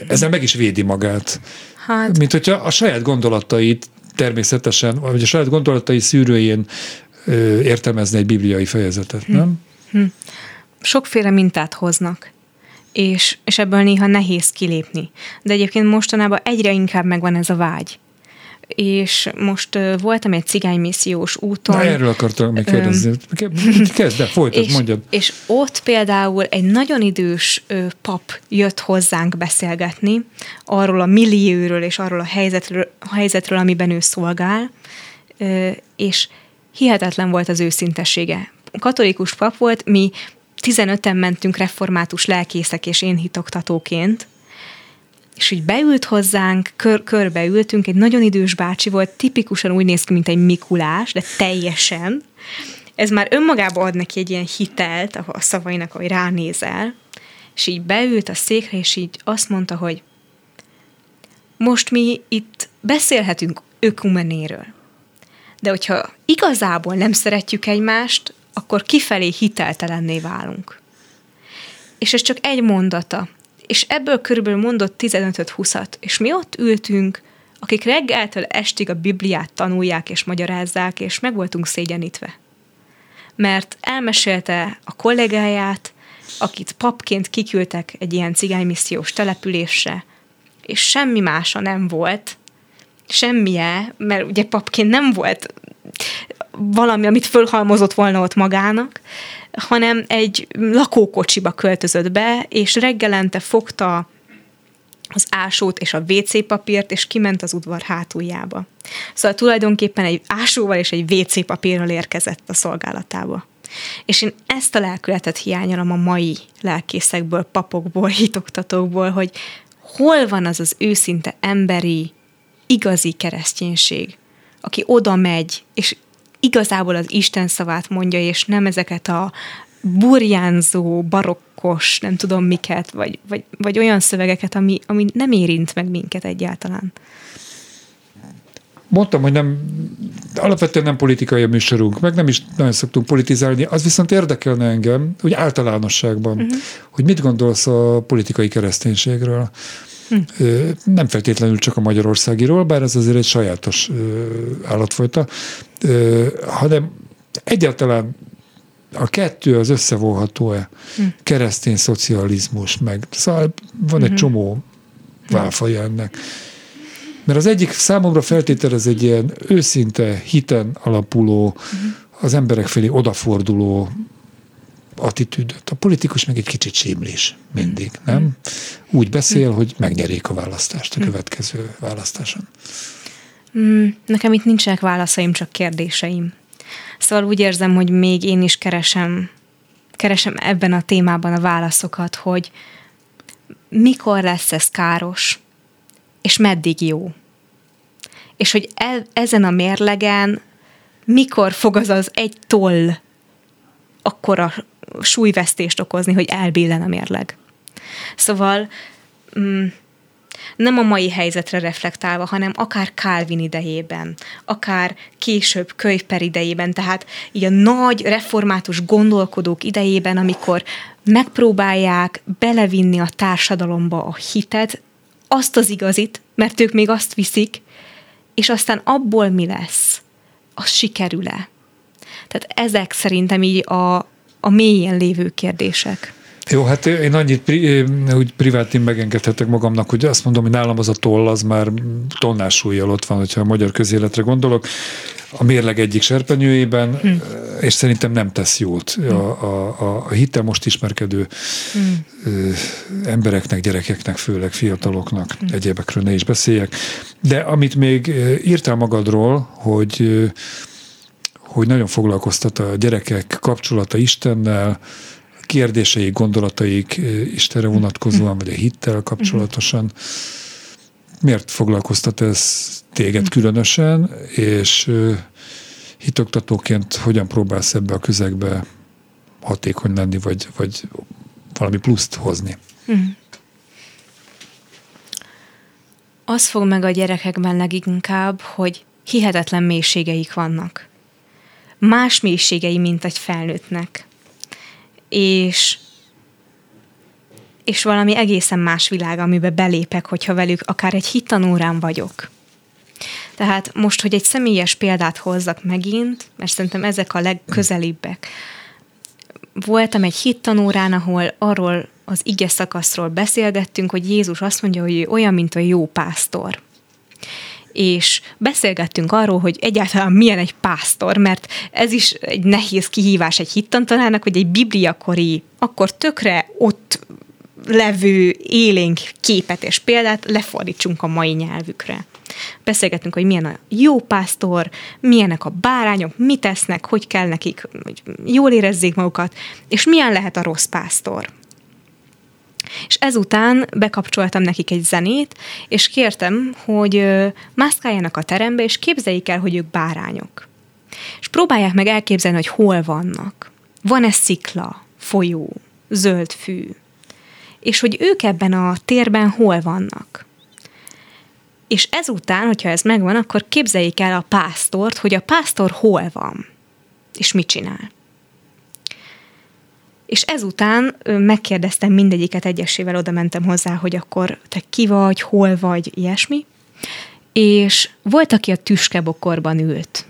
ezzel meg is védi magát. Hát. Mint hogyha a saját gondolatait természetesen, vagy a saját gondolatai szűrőjén értelmezni egy bibliai fejezetet, nem? Sokféle mintát hoznak. És ebből néha nehéz kilépni. De egyébként mostanában egyre inkább megvan ez a vágy. És most voltam egy cigánymissziós úton. Na, erről akartam megkérdezni. Kezd el, folytasd, mondjad. És ott például egy nagyon idős pap jött hozzánk beszélgetni arról a millióról és arról a helyzetről, amiben ő szolgál, és hihetetlen volt az őszintessége. Katolikus pap volt, mi 15-en mentünk református lelkészek és én hitoktatóként, és így beült hozzánk, körbeültünk, egy nagyon idős bácsi volt, tipikusan úgy néz ki, mint egy Mikulás, de teljesen. Ez már önmagában ad neki egy ilyen hitelt a szavainak, ahogy ránézel, és így beült a székre, és így azt mondta, hogy most mi itt beszélhetünk ökumenéről, de hogyha igazából nem szeretjük egymást, akkor kifelé hiteltelenné válunk. És ez csak egy mondata. És ebből körülbelül mondott 15-20-at. És mi ott ültünk, akik reggeltől estig a Bibliát tanulják és magyarázzák, és meg voltunk szégyenítve. Mert elmesélte a kollégáját, akit papként kiküldtek egy ilyen cigánymissziós településre, és semmi mása nem volt, semmije, mert ugye papként nem volt valami, amit fölhalmozott volna ott magának, hanem egy lakókocsiba költözött be, és reggelente fogta az ásót és a WC papírt, és kiment az udvar hátuljába. Szóval tulajdonképpen egy ásóval és egy WC papírral érkezett a szolgálatába. És én ezt a lelkületet hiányolom a mai lelkészekből, papokból, hitoktatókból, hogy hol van az az őszinte emberi, igazi kereszténység, aki oda megy, és igazából az Isten szavát mondja, és nem ezeket a burjánzó, barokkos, nem tudom miket, vagy olyan szövegeket, ami nem érint meg minket egyáltalán. Mondtam, hogy nem, alapvetően nem politikai a műsorunk, meg nem is nagyon szoktunk politizálni, az viszont érdekelne engem, úgy általánosságban, hogy mit gondolsz a politikai kereszténységről. Nem feltétlenül csak a magyarországiról, bár ez azért egy sajátos állatfajta, hanem egyáltalán a kettő az összevonható-e? Keresztény szocializmus meg. Szóval van egy csomó válfaja ennek. Mert az egyik számomra feltételez egy ilyen őszinte, hiten alapuló, az emberek felé odaforduló attitűdöt. A politikus meg egy kicsit símlés mindig, nem? Úgy beszél, hogy megnyerik a választást a következő választáson. Nekem itt nincsenek válaszaim, csak kérdéseim. Szóval úgy érzem, hogy még én is keresem ebben a témában a válaszokat, hogy mikor lesz ez káros, és meddig jó. És hogy ezen a mérlegen mikor fog az egy toll akkora súlyvesztést okozni, hogy elbillen a mérleg. Szóval nem a mai helyzetre reflektálva, hanem akár Calvin idejében, akár később Köjper idejében, tehát így a nagy református gondolkodók idejében, amikor megpróbálják belevinni a társadalomba a hitet, azt az igazit, mert ők még azt viszik, és aztán abból mi lesz? Az sikerül-e? Tehát ezek szerintem így a mélyen lévő kérdések. Jó, hát én annyit úgy privátin megengedhetek magamnak, hogy azt mondom, hogy nálam az a toll, az már tonnás súllyal ott van, hogyha a magyar közéletre gondolok, a mérleg egyik serpenyőjében, és szerintem nem tesz jót a hittel most ismerkedő embereknek, gyerekeknek, főleg fiataloknak, egyébekről ne is beszéljek. De amit még írtál magadról, hogy nagyon foglalkoztat a gyerekek kapcsolata Istennel, kérdéseik, gondolataik Istenre vonatkozóan, vagy a hittel kapcsolatosan. Miért foglalkoztat ez téged különösen, és hitoktatóként hogyan próbálsz ebbe a közegbe hatékony lenni, vagy valami pluszt hozni? az fog meg a gyerekekben leginkább, hogy hihetetlen mélységeik vannak. Más mélységei, mint egy felnőttnek. És valami egészen más világ, amiben belépek, hogyha velük akár egy hittanórán vagyok. Tehát most, hogy egy személyes példát hozzak megint, mert szerintem ezek a legközelibbek. Voltam egy hittanórán, ahol arról az ige szakaszról beszélgettünk, hogy Jézus azt mondja, hogy ő olyan, mint a jó pásztor. És beszélgettünk arról, hogy egyáltalán milyen egy pásztor, mert ez is egy nehéz kihívás egy hittantanának, hogy egy bibliakori, akkor tökre ott levő élénk képet és példát lefordítsunk a mai nyelvükre. Beszélgettünk, hogy milyen a jó pásztor, milyenek a bárányok, mit tesznek, hogy kell nekik, hogy jól érezzék magukat, és milyen lehet a rossz pásztor. És ezután bekapcsoltam nekik egy zenét, és kértem, hogy mászkáljanak a terembe, és képzeljék el, hogy ők bárányok. És próbálják meg elképzelni, hogy hol vannak. Van-e szikla, folyó, zöld fű? És hogy ők ebben a térben hol vannak. És ezután, hogyha ez megvan, akkor képzeljék el a pásztort, hogy a pásztor hol van, és mit csinál. És ezután megkérdeztem mindegyiket egyesével, oda mentem hozzá, hogy akkor te ki vagy, hol vagy, ilyesmi. És volt, aki a tüskebokorban ült.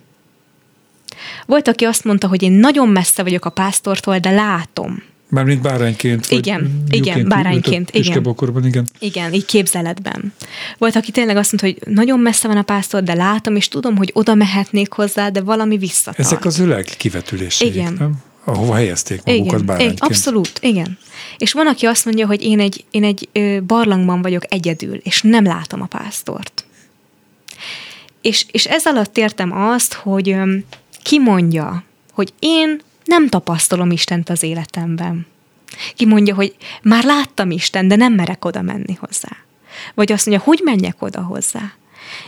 Volt, aki azt mondta, hogy én nagyon messze vagyok a pásztortól, de látom. Mármint bárányként. Igen, bárányként. Tüskebokorban, igen. Igen, így képzeletben. Volt, aki tényleg azt mondta, hogy nagyon messze van a pásztor, de látom, és tudom, hogy oda mehetnék hozzá, de valami visszatart. Ezek az öleg kivetüléseik, igen. Nem? Ahova helyezték magukat bárányként. Igen, abszolút, igen. És van, aki azt mondja, hogy én egy barlangban vagyok egyedül, és nem látom a pásztort. És ez alatt értem azt, hogy ki mondja, hogy én nem tapasztalom Istent az életemben. Ki mondja, hogy már láttam Isten, de nem merek oda menni hozzá. Vagy azt mondja, hogy menjek oda hozzá.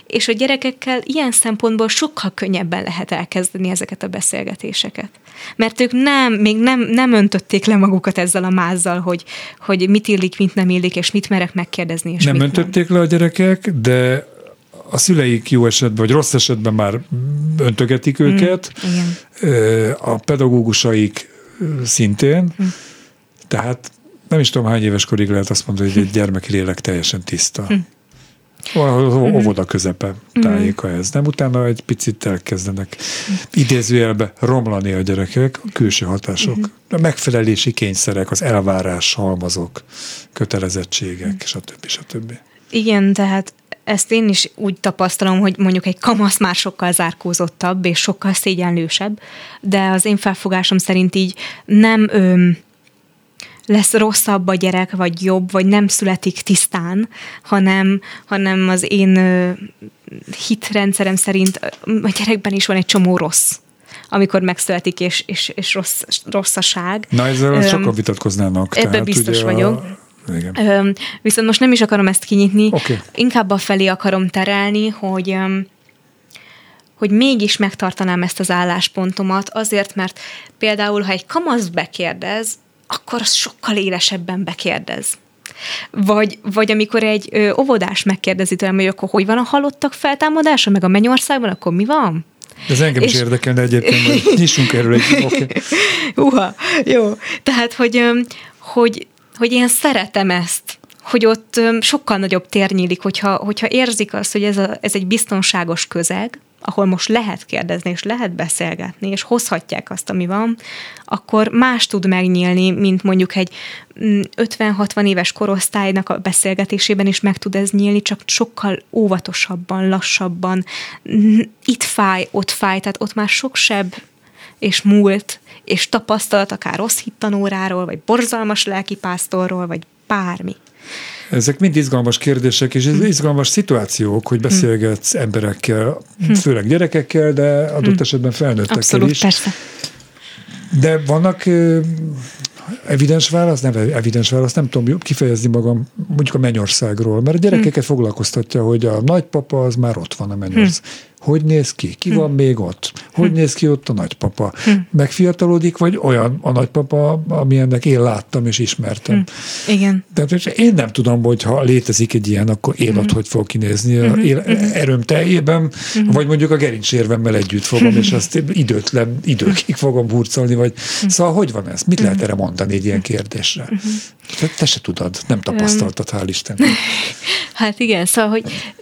És a gyerekekkel ilyen szempontból sokkal könnyebben lehet elkezdeni ezeket a beszélgetéseket. Mert ők még nem öntötték le magukat ezzel a mázzal, hogy mit illik, mit nem illik, és mit merek megkérdezni, és nem öntötték le a gyerekek, de a szüleik jó esetben, vagy rossz esetben már öntögetik őket, a pedagógusaik szintén, tehát nem is tudom, hány éves korig lehet azt mondani, hogy egy gyermeki lélek teljesen tiszta. Valahol óvoda közepe tájéka ez, nem? Utána egy picit elkezdenek idézőjelbe romlani a gyerekek, a külső hatások, a megfelelési kényszerek, az elvárás halmazok, kötelezettségek, stb. Igen, tehát ezt én is úgy tapasztalom, hogy mondjuk egy kamasz már sokkal zárkózottabb és sokkal szégyenlősebb, de az én felfogásom szerint így nem lesz rosszabb a gyerek, vagy jobb, vagy nem születik tisztán, hanem az én hitrendszerem szerint a gyerekben is van egy csomó rossz, amikor megszületik, és rosszaság. Na, ezzel sokkal vitatkoznának. Ebben biztos vagyok. Viszont most nem is akarom ezt kinyitni, inkább afelé akarom terelni, hogy mégis megtartanám ezt az álláspontomat, azért, mert például, ha egy kamasz bekérdez, akkor az sokkal élesebben bekérdez. Vagy amikor egy óvodás megkérdezi tőlem, hogy akkor hogy van a halottak feltámadása, meg a mennyországban, akkor mi van? Ez engem is érdekelne egyébként, hogy nyissunk erről egy jó. Tehát, hogy én szeretem ezt, hogy ott sokkal nagyobb tér nyílik, hogyha érzik azt, hogy ez egy biztonságos közeg, ahol most lehet kérdezni, és lehet beszélgetni, és hozhatják azt, ami van, akkor más tud megnyílni, mint mondjuk egy 50-60 éves korosztálynak a beszélgetésében is meg tud ez nyílni, csak sokkal óvatosabban, lassabban. Itt fáj, ott fáj, tehát ott már sok sebb és múlt, és tapasztalat akár rossz hittanóráról, vagy borzalmas lelkipásztorról, vagy bármi. Ezek mind izgalmas kérdések, és izgalmas szituációk, hogy beszélgetsz emberekkel, főleg gyerekekkel, de adott esetben felnőttekkel is. Abszolút, persze. De vannak evidens válasz, nem tudom kifejezni magam mondjuk a mennyországról, mert a gyerekeket foglalkoztatja, hogy a nagypapa az már ott van a mennyország. hogy néz ki, ki van még ott, hogy néz ki ott a nagypapa, megfiatalodik, vagy olyan a nagypapa, amilyennek én láttam és ismertem. Igen. Tehát én nem tudom, hogy ha létezik egy ilyen, akkor én ott hogy fog kinézni, erőm teljében, vagy mondjuk a gerincsérvemmel együtt fogom, és azt időtlen időkig fogom hurcolni, vagy szóval hogy van ez? Mit lehet erre mondani egy ilyen kérdésre? Te se tudod, nem tapasztaltad, hál' Istennek. Hát igen, szóval, hogy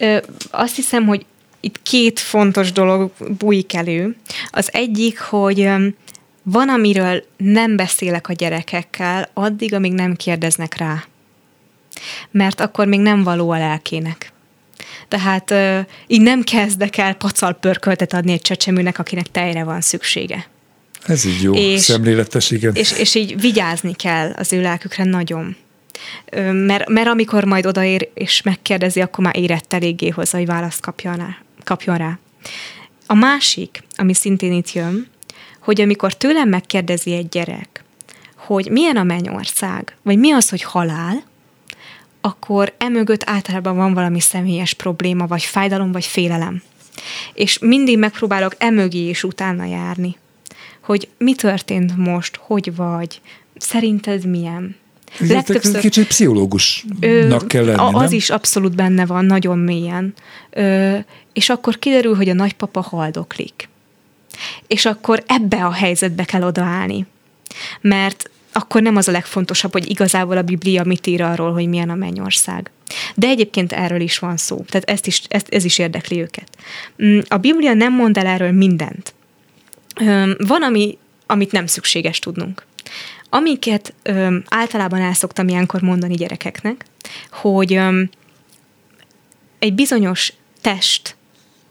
azt hiszem, hogy itt két fontos dolog bújik elő. Az egyik, hogy van, amiről nem beszélek a gyerekekkel addig, amíg nem kérdeznek rá. Mert akkor még nem való a lelkének. Tehát így nem kezdek el pacalpörköltet adni egy csecsemőnek, akinek tejre van szüksége. Ez így jó, szemléletes, igen. És így vigyázni kell az ő lelkükre nagyon. Mert amikor majd odaér és megkérdezi, akkor már érett eléggé hozzá, hogy választ kapjon rá. A másik, ami szintén itt jön, hogy amikor tőlem megkérdezi egy gyerek, hogy milyen a mennyország, vagy mi az, hogy halál, akkor emögött általában van valami személyes probléma, vagy fájdalom, vagy félelem. És mindig megpróbálok emögé is utána járni, hogy mi történt most, hogy vagy, szerinted milyen. Legtöbbször kicsit pszichológusnak kell lenni, nem? Az is abszolút benne van, nagyon mélyen. És akkor kiderül, hogy a nagypapa haldoklik. És akkor ebbe a helyzetbe kell odaállni. Mert akkor nem az a legfontosabb, hogy igazából a Biblia mit ír arról, hogy milyen a mennyország. De egyébként erről is van szó. Tehát ez is érdekli őket. A Biblia nem mond el erről mindent. Van, amit nem szükséges tudnunk. Amiket általában el szoktam ilyenkor mondani gyerekeknek, hogy egy bizonyos test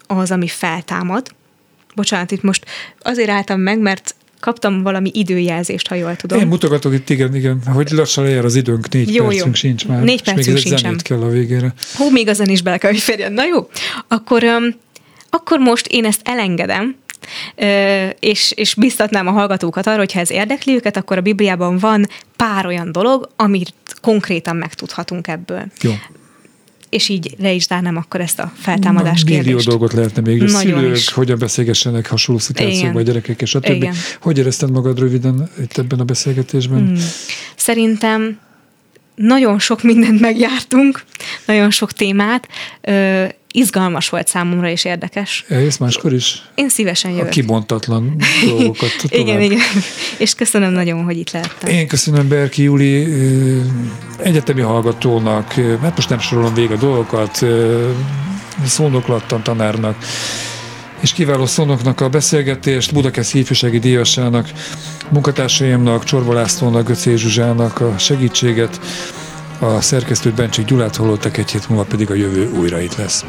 az, ami feltámad. Bocsánat, itt most azért álltam meg, mert kaptam valami időjelzést, ha jól tudom. Én mutogatok itt, igen, hogy lassan lejár az időnk, 4 percünk sincs már. 4 percünk sincs. És még egy zenét kell a végére. Hú, még azon is bele kell, hogy férjen. Na jó, akkor most én ezt elengedem, és biztatnám a hallgatókat arra, hogyha ez érdekli őket, akkor a Bibliában van pár olyan dolog, amit konkrétan megtudhatunk ebből. Jó. És így le is zárnám akkor ezt a feltámadás kérdést. Millió dolgot lehetne még, hogy szülők hogyan beszélgessenek hasonló szituációban a gyerekek, és a többi. Igen. Hogy érezted magad röviden itt ebben a beszélgetésben? Szerintem nagyon sok mindent megjártunk, nagyon sok témát, izgalmas volt számomra, és érdekes. Eljössz máskor is? Én szívesen jövök. A kibontatlan dolgokat tovább. Igen. És köszönöm nagyon, hogy itt lehettem. Én köszönöm Berki Júli egyetemi hallgatónak, mert most nem sorolom végig a dolgokat, Szónok Lattan tanárnak, és kiváló Szónoknak a beszélgetést, Budakeszi ifjúsági díjasának, munkatársaimnak, Csorba Lászlónak, Göcé Zsuzsának a segítséget, a szerkesztőt, Bencsik Gyulát hallottak, egy hét múlva pedig a jövő újra itt lesz.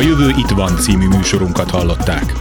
A Jövő itt van című műsorunkat hallották.